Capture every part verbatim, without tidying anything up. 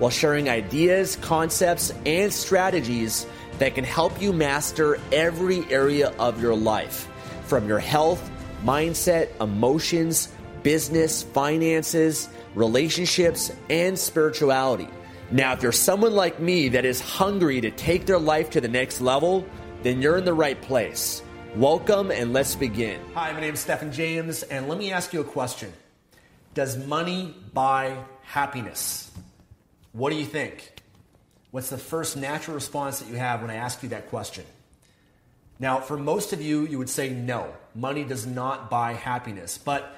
while sharing ideas, concepts, and strategies that can help you master every area of your life, from your health, mindset, emotions, business, finances, relationships, and spirituality. Now, if you're someone like me that is hungry to take their life to the next level, then you're in the right place. Welcome, and let's begin. Hi, my name is Stefan James, and let me ask you a question. Does money buy happiness? What do you think? What's the first natural response that you have when I ask you that question? Now, for most of you, you would say no, money does not buy happiness. But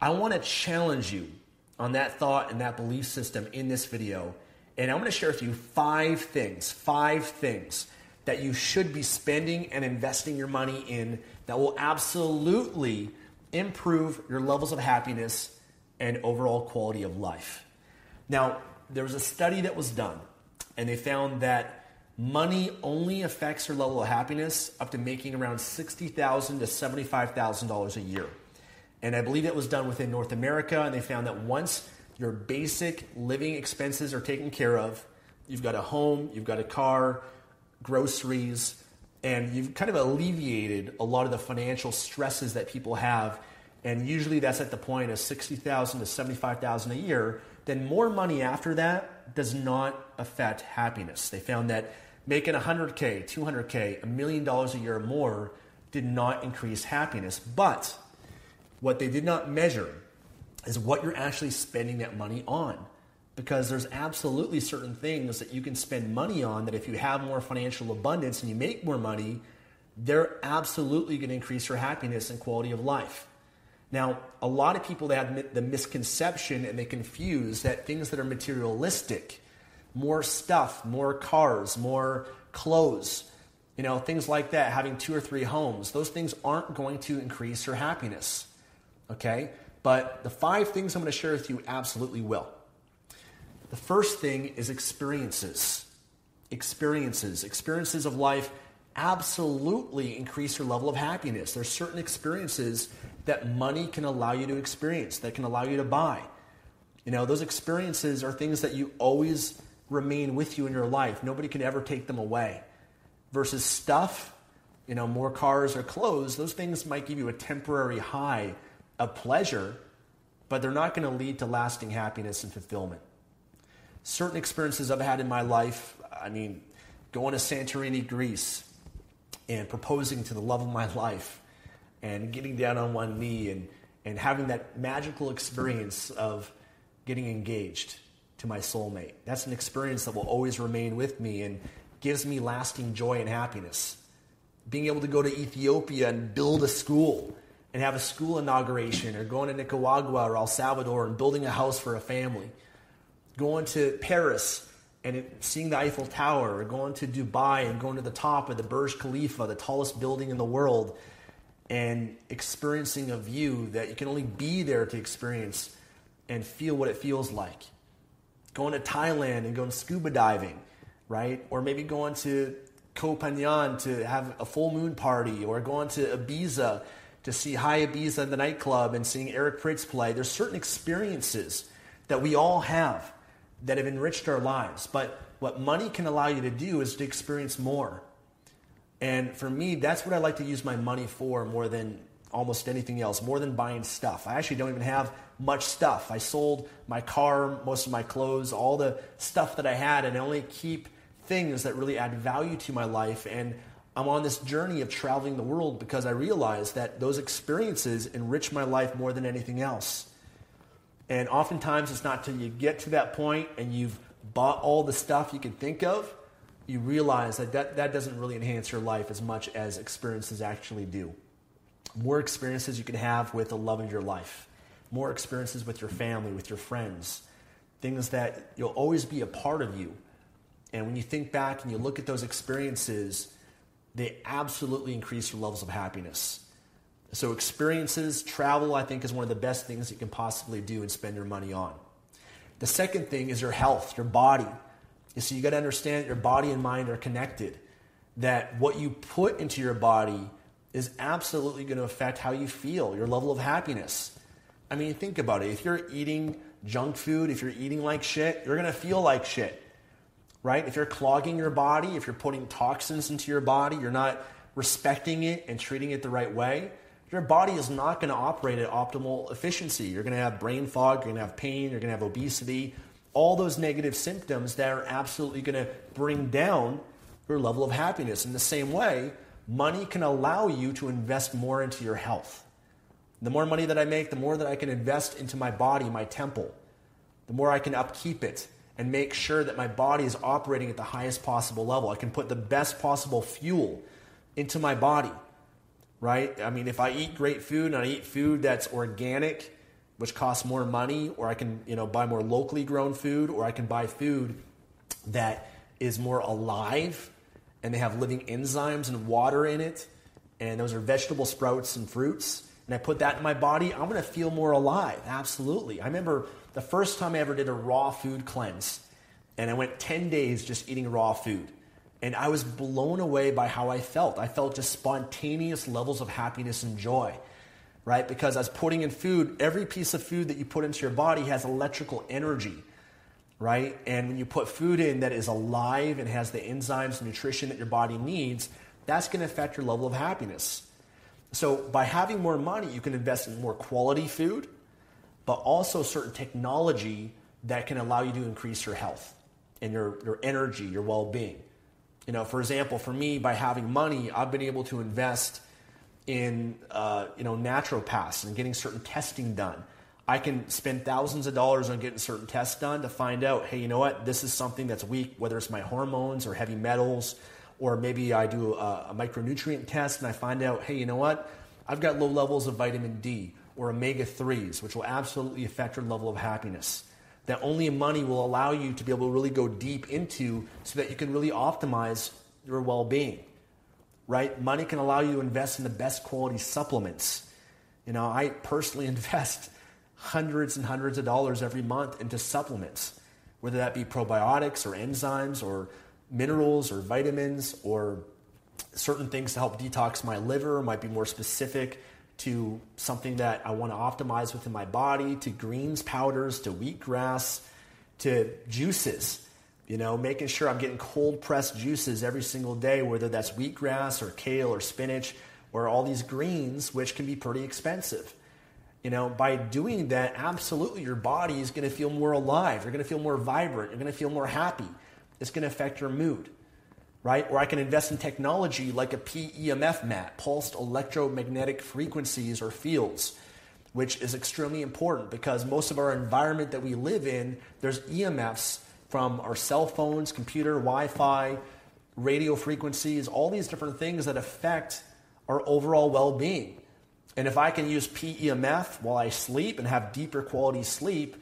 I want to challenge you on that thought and that belief system in this video. And I'm going to share with you five things, five things that you should be spending and investing your money in that will absolutely improve your levels of happiness and overall quality of life. Now, there was a study that was done, and they found that money only affects your level of happiness up to making around sixty thousand dollars to seventy-five thousand dollars a year. And I believe it was done within North America, and they found that once your basic living expenses are taken care of, you've got a home, you've got a car, groceries, and you've kind of alleviated a lot of the financial stresses that people have. And usually that's at the point of sixty thousand dollars to seventy-five thousand dollars a year. Then more money after that does not affect happiness. They found that making one hundred K, two hundred K, a million dollars a year or more did not increase happiness. But what they did not measure is what you're actually spending that money on. Because there's absolutely certain things that you can spend money on that if you have more financial abundance and you make more money, they're absolutely going to increase your happiness and quality of life. Now, a lot of people, they have the misconception and they confuse that things that are materialistic, more stuff, more cars, more clothes, you know, things like that, having two or three homes, those things aren't going to increase your happiness, okay? But the five things I'm going to share with you absolutely will. The first thing is experiences. Experiences. Experiences of life absolutely increase your level of happiness. There's certain experiences that money can allow you to experience, that can allow you to buy. You know, those experiences are things that you always remain with you in your life. Nobody can ever take them away. Versus stuff, you know, more cars or clothes, those things might give you a temporary high of pleasure, but they're not going to lead to lasting happiness and fulfillment. Certain experiences I've had in my life, I mean, going to Santorini, Greece, and proposing to the love of my life, and getting down on one knee, and, and having that magical experience of getting engaged to my soulmate. That's an experience that will always remain with me, and gives me lasting joy and happiness. Being able to go to Ethiopia and build a school and have a school inauguration, or going to Nicaragua or El Salvador and building a house for a family. Going to Paris and it, seeing the Eiffel Tower, or going to Dubai and going to the top of the Burj Khalifa, the tallest building in the world, and experiencing a view that you can only be there to experience and feel what it feels like. Going to Thailand and going scuba diving, right? Or maybe going to Koh Phangan to have a full moon party, or going to Ibiza to see High Ibiza in the nightclub and seeing Eric Prydz play. There's certain experiences that we all have that have enriched our lives. But what money can allow you to do is to experience more. And for me, that's what I like to use my money for more than almost anything else, more than buying stuff. I actually don't even have much stuff. I sold my car, most of my clothes, all the stuff that I had, and I only keep things that really add value to my life. And I'm on this journey of traveling the world because I realize that those experiences enrich my life more than anything else. And oftentimes it's not till you get to that point and you've bought all the stuff you can think of, you realize that that, that doesn't really enhance your life as much as experiences actually do. More experiences you can have with the love of your life. More experiences with your family, with your friends. Things that you'll always be a part of you. And when you think back and you look at those experiences, they absolutely increase your levels of happiness. So experiences, travel, I think, is one of the best things you can possibly do and spend your money on. The second thing is your health, your body. You see, you got to understand that your body and mind are connected. That what you put into your body is absolutely going to affect how you feel, your level of happiness. I mean, think about it. If you're eating junk food, if you're eating like shit, you're going to feel like shit, right? If you're clogging your body, if you're putting toxins into your body, you're not respecting it and treating it the right way, your body is not going to operate at optimal efficiency. You're going to have brain fog, you're going to have pain, you're going to have obesity, all those negative symptoms that are absolutely going to bring down your level of happiness. In the same way, money can allow you to invest more into your health. The more money that I make, the more that I can invest into my body, my temple, the more I can upkeep it and make sure that my body is operating at the highest possible level. I can put the best possible fuel into my body. Right? I mean, if I eat great food and I eat food that's organic, which costs more money, or I can, you know, buy more locally grown food, or I can buy food that is more alive and they have living enzymes and water in it, and those are vegetable sprouts and fruits, and I put that in my body, I'm going to feel more alive. Absolutely. I remember the first time I ever did a raw food cleanse, and I went ten days just eating raw food. And I was blown away by how I felt. I felt just spontaneous levels of happiness and joy, right? Because I was putting in food, every piece of food that you put into your body has electrical energy, right? And when you put food in that is alive and has the enzymes and nutrition that your body needs, that's going to affect your level of happiness. So by having more money, you can invest in more quality food, but also certain technology that can allow you to increase your health and your, your energy, your well-being. You know, for example, for me, by having money, I've been able to invest in, uh, you know, naturopaths and getting certain testing done. I can spend thousands of dollars on getting certain tests done to find out, hey, you know what, this is something that's weak, whether it's my hormones or heavy metals, or maybe I do a, a micronutrient test and I find out, hey, you know what, I've got low levels of vitamin D or omega threes, which will absolutely affect your level of happiness. That only money will allow you to be able to really go deep into so that you can really optimize your well-being, right? Money can allow you to invest in the best quality supplements. You know, I personally invest hundreds and hundreds of dollars every month into supplements, whether that be probiotics or enzymes or minerals or vitamins or certain things to help detox my liver, might be more specific to something that I want to optimize within my body, to greens powders, to wheatgrass, to juices, you know, making sure I'm getting cold pressed juices every single day, whether that's wheatgrass or kale or spinach or all these greens, which can be pretty expensive. You know, by doing that, absolutely your body is going to feel more alive. You're going to feel more vibrant. You're going to feel more happy. It's going to affect your mood. Right? Or I can invest in technology like a P E M F mat, pulsed electromagnetic frequencies or fields, which is extremely important because most of our environment that we live in, there's E M Fs from our cell phones, computer, Wi-Fi, radio frequencies, all these different things that affect our overall well-being. And if I can use P E M F while I sleep and have deeper quality sleep,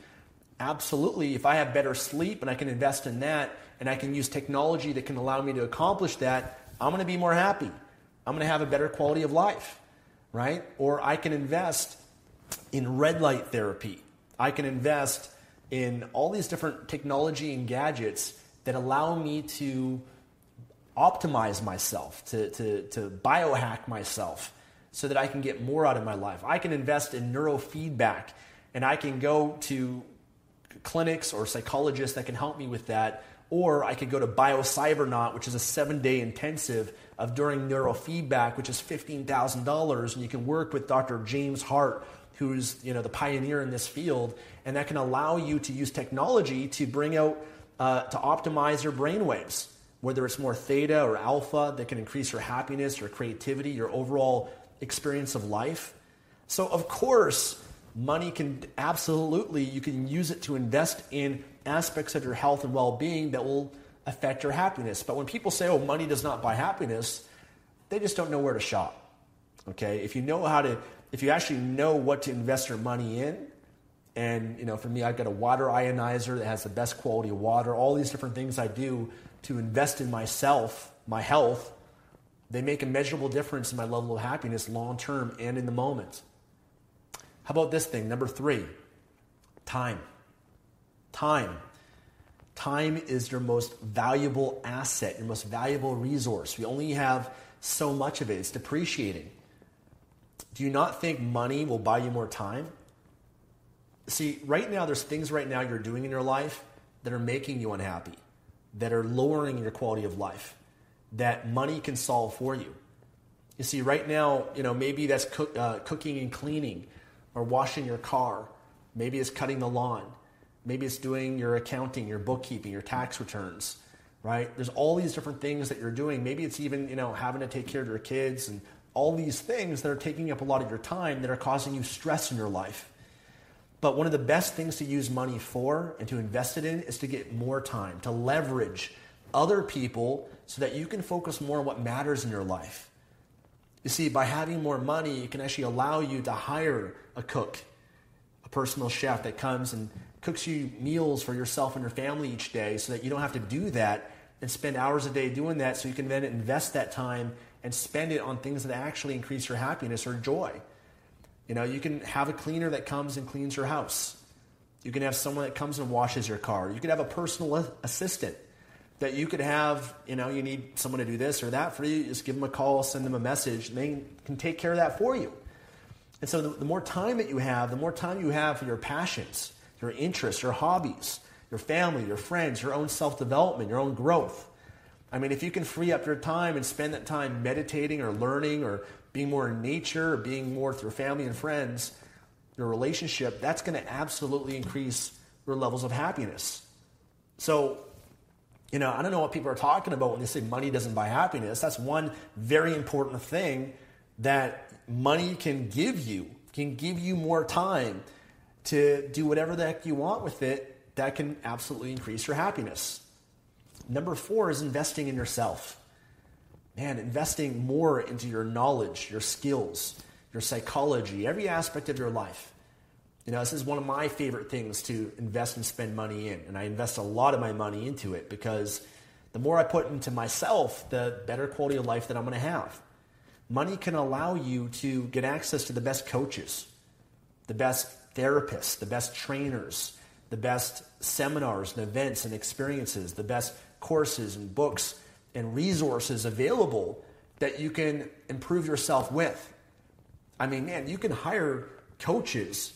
absolutely, if I have better sleep and I can invest in that and I can use technology that can allow me to accomplish that, I'm going to be more happy. I'm going to have a better quality of life, right? Or I can invest in red light therapy. I can invest in all these different technology and gadgets that allow me to optimize myself, to, to, to biohack myself so that I can get more out of my life. I can invest in neurofeedback, and I can go to clinics or psychologists that can help me with that. Or I could go to BioCybernaut, which is a seven-day intensive of during neurofeedback, which is fifteen thousand dollars. And you can work with Doctor James Hart, who's you know the pioneer in this field. And that can allow you to use technology to bring out, uh, to optimize your brainwaves, whether it's more theta or alpha that can increase your happiness, your creativity, your overall experience of life. So of course, money can absolutely, you can use it to invest in aspects of your health and well-being that will affect your happiness. But when people say, oh, money does not buy happiness, they just don't know where to shop. Okay, if you know how to, if you actually know what to invest your money in, and you know, for me, I've got a water ionizer that has the best quality of water, all these different things I do to invest in myself, my health, they make a measurable difference in my level of happiness long-term and in the moment. How about this thing? Number three, time. Time. Time is your most valuable asset, your most valuable resource. We only have so much of it. It's depreciating. Do you not think money will buy you more time? See, right now, there's things right now you're doing in your life that are making you unhappy, that are lowering your quality of life, that money can solve for you. You see, right now, you know, maybe that's cook, uh, cooking and cleaning or washing your car. Maybe it's cutting the lawn. Maybe it's doing your accounting, your bookkeeping, your tax returns, right? There's all these different things that you're doing. Maybe it's even, you know, having to take care of your kids and all these things that are taking up a lot of your time that are causing you stress in your life. But one of the best things to use money for and to invest it in is to get more time, to leverage other people so that you can focus more on what matters in your life. You see, by having more money, it can actually allow you to hire a cook, a personal chef that comes and cooks you meals for yourself and your family each day so that you don't have to do that and spend hours a day doing that, so you can then invest that time and spend it on things that actually increase your happiness or joy. You know, you can have a cleaner that comes and cleans your house. You can have someone that comes and washes your car. You could have a personal assistant that you could have, you know, you need someone to do this or that for you, you just give them a call, send them a message, and they can take care of that for you. And so the, the more time that you have, the more time you have for your passions, your interests, your hobbies, your family, your friends, your own self-development, your own growth. I mean, if you can free up your time and spend that time meditating or learning or being more in nature or being more with your family and friends, your relationship, that's going to absolutely increase your levels of happiness. So, you know, I don't know what people are talking about when they say money doesn't buy happiness. That's one very important thing that money can give you, can give you more time to do whatever the heck you want with it, that can absolutely increase your happiness. Number four is investing in yourself. Man, investing more into your knowledge, your skills, your psychology, every aspect of your life. You know, this is one of my favorite things to invest and spend money in, and I invest a lot of my money into it because the more I put into myself, the better quality of life that I'm going to have. Money can allow you to get access to the best coaches, the best therapists, the best trainers, the best seminars and events and experiences, the best courses and books and resources available that you can improve yourself with. I mean, man, you can hire coaches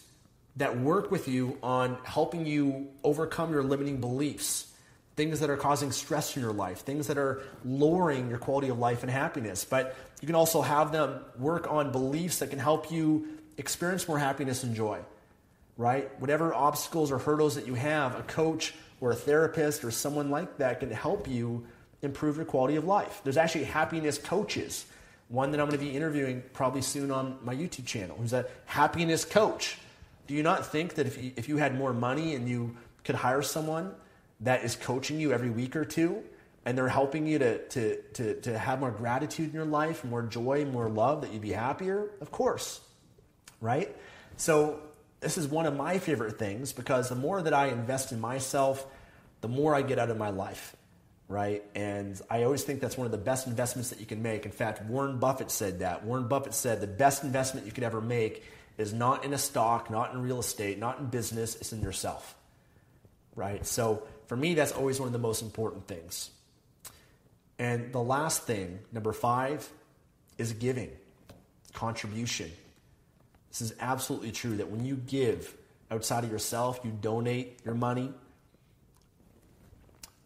that work with you on helping you overcome your limiting beliefs, things that are causing stress in your life, things that are lowering your quality of life and happiness. But you can also have them work on beliefs that can help you experience more happiness and joy. Right? Whatever obstacles or hurdles that you have, a coach or a therapist or someone like that can help you improve your quality of life. There's actually happiness coaches, one that I'm going to be interviewing probably soon on my YouTube channel, who's a happiness coach. Do you not think that if you, if you had more money and you could hire someone that is coaching you every week or two, and they're helping you to, to, to, to have more gratitude in your life, more joy, more love, that you'd be happier, of course, right? So this is one of my favorite things, because the more that I invest in myself, the more I get out of my life, right? And I always think that's one of the best investments that you can make. In fact, Warren Buffett said that. Warren Buffett said the best investment you could ever make is not in a stock, not in real estate, not in business, it's in yourself, right? So for me, that's always one of the most important things. And the last thing, number five, is giving, contribution. This is absolutely true, that when you give outside of yourself, you donate your money,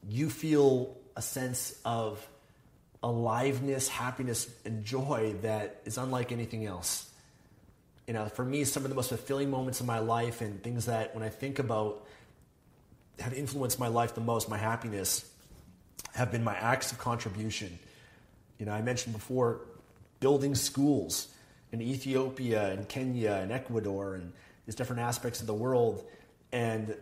you feel a sense of aliveness, happiness, and joy that is unlike anything else. You know, for me, some of the most fulfilling moments in my life, and things that when I think about have influenced my life the most, my happiness, have been my acts of contribution. You know, I mentioned before building schools in Ethiopia and Kenya and Ecuador and these different aspects of the world, and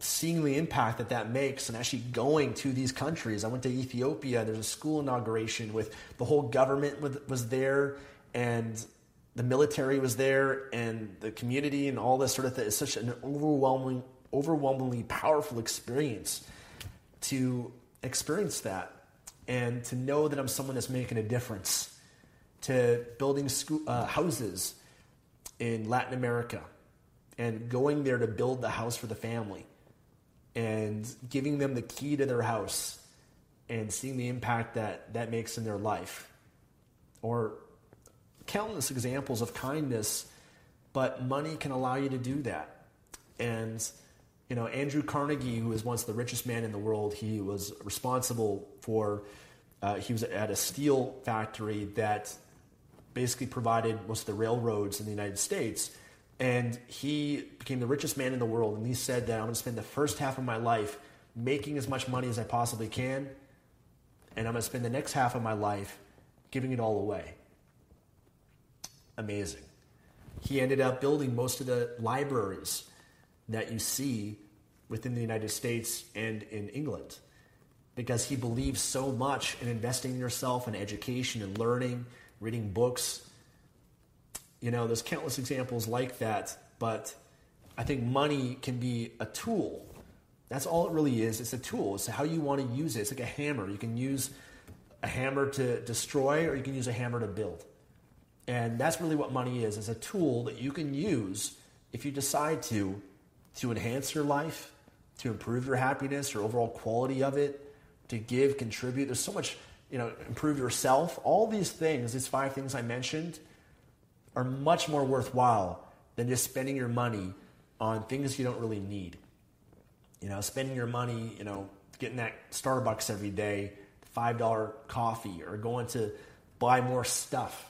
seeing the impact that that makes, and actually going to these countries. I went to Ethiopia, there's a school inauguration with the whole government was there, and the military was there, and the community and all this sort of thing. It's such an overwhelming, overwhelmingly powerful experience to experience that, and to know that I'm someone that's making a difference. To building school, uh, houses in Latin America, and going there to build the house for the family, and giving them the key to their house, and seeing the impact that that makes in their life. Or countless examples of kindness, but money can allow you to do that. And, you know, Andrew Carnegie, who was once the richest man in the world, he was responsible for, uh, he was at a steel factory that basically provided most of the railroads in the United States. And he became the richest man in the world. And he said that I'm going to spend the first half of my life making as much money as I possibly can. And I'm going to spend the next half of my life giving it all away. Amazing. He ended up building most of the libraries that you see within the United States and in England, because he believes so much in investing in yourself and education and learning, reading books. You know, there's countless examples like that, but I think money can be a tool. That's all it really is. It's a tool. It's how you want to use it. It's like a hammer. You can use a hammer to destroy, or you can use a hammer to build. And that's really what money is. It's a tool that you can use if you decide to, to enhance your life, to improve your happiness, your overall quality of it, to give, contribute. There's so much, you know, improve yourself. All these things, these five things I mentioned, are much more worthwhile than just spending your money on things you don't really need. You know, spending your money, you know, getting that Starbucks every day, five dollar coffee, or going to buy more stuff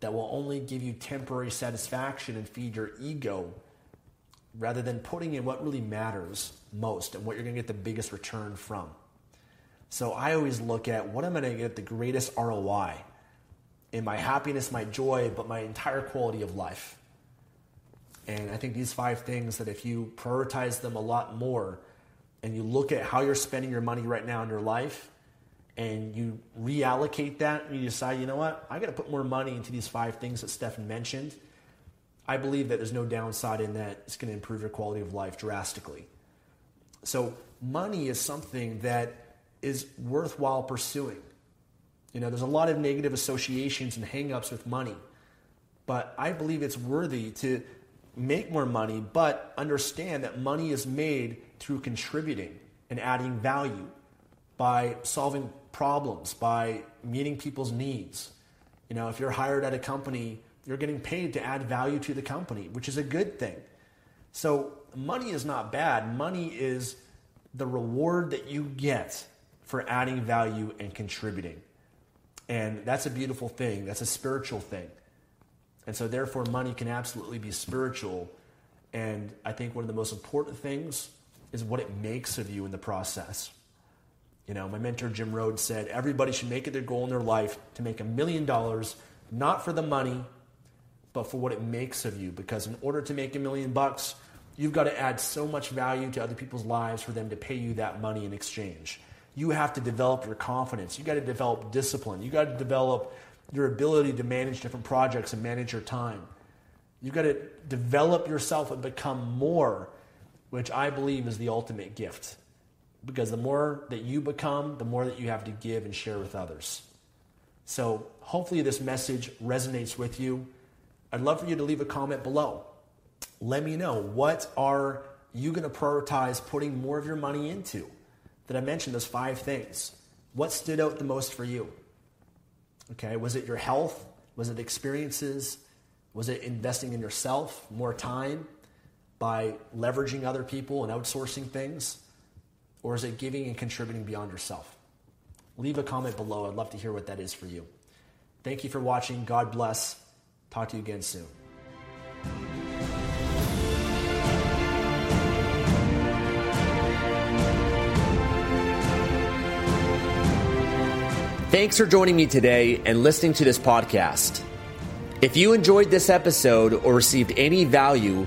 that will only give you temporary satisfaction and feed your ego, rather than putting in what really matters most and what you're going to get the biggest return from. So I always look at what I'm going to get the greatest R O I in my happiness, my joy, but my entire quality of life. And I think these five things, that if you prioritize them a lot more, and you look at how you're spending your money right now in your life, and you reallocate that, and you decide, you know what, I got to put more money into these five things that Stefan mentioned, I believe that there's no downside in that. It's going to improve your quality of life drastically. So money is something that is worthwhile pursuing. You know, there's a lot of negative associations and hang-ups with money, but I believe it's worthy to make more money, but understand that money is made through contributing and adding value, by solving problems, by meeting people's needs. You know, if you're hired at a company, you're getting paid to add value to the company, which is a good thing. So money is not bad. Money is the reward that you get for adding value and contributing. And that's a beautiful thing. That's a spiritual thing. And so therefore, money can absolutely be spiritual. And I think one of the most important things is what it makes of you in the process. You know, my mentor, Jim Rohn, said everybody should make it their goal in their life to make a million dollars, not for the money, but for what it makes of you. Because in order to make a million bucks, you've got to add so much value to other people's lives for them to pay you that money in exchange. you have to develop your confidence. You got to develop discipline. You got to develop your ability to manage different projects and manage your time. You got to develop yourself and become more, which I believe is the ultimate gift. Because the more that you become, the more that you have to give and share with others. So hopefully this message resonates with you. I'd love for you to leave a comment below. Let me know, what are you going to prioritize putting more of your money into? That I mentioned those five things. What stood out the most for you? Okay, was it your health? Was it experiences? Was it investing in yourself, more time by leveraging other people and outsourcing things? Or is it giving and contributing beyond yourself? Leave a comment below. I'd love to hear what that is for you. Thank you for watching. God bless. Talk to you again soon. Thanks for joining me today and listening to this podcast. If you enjoyed this episode or received any value,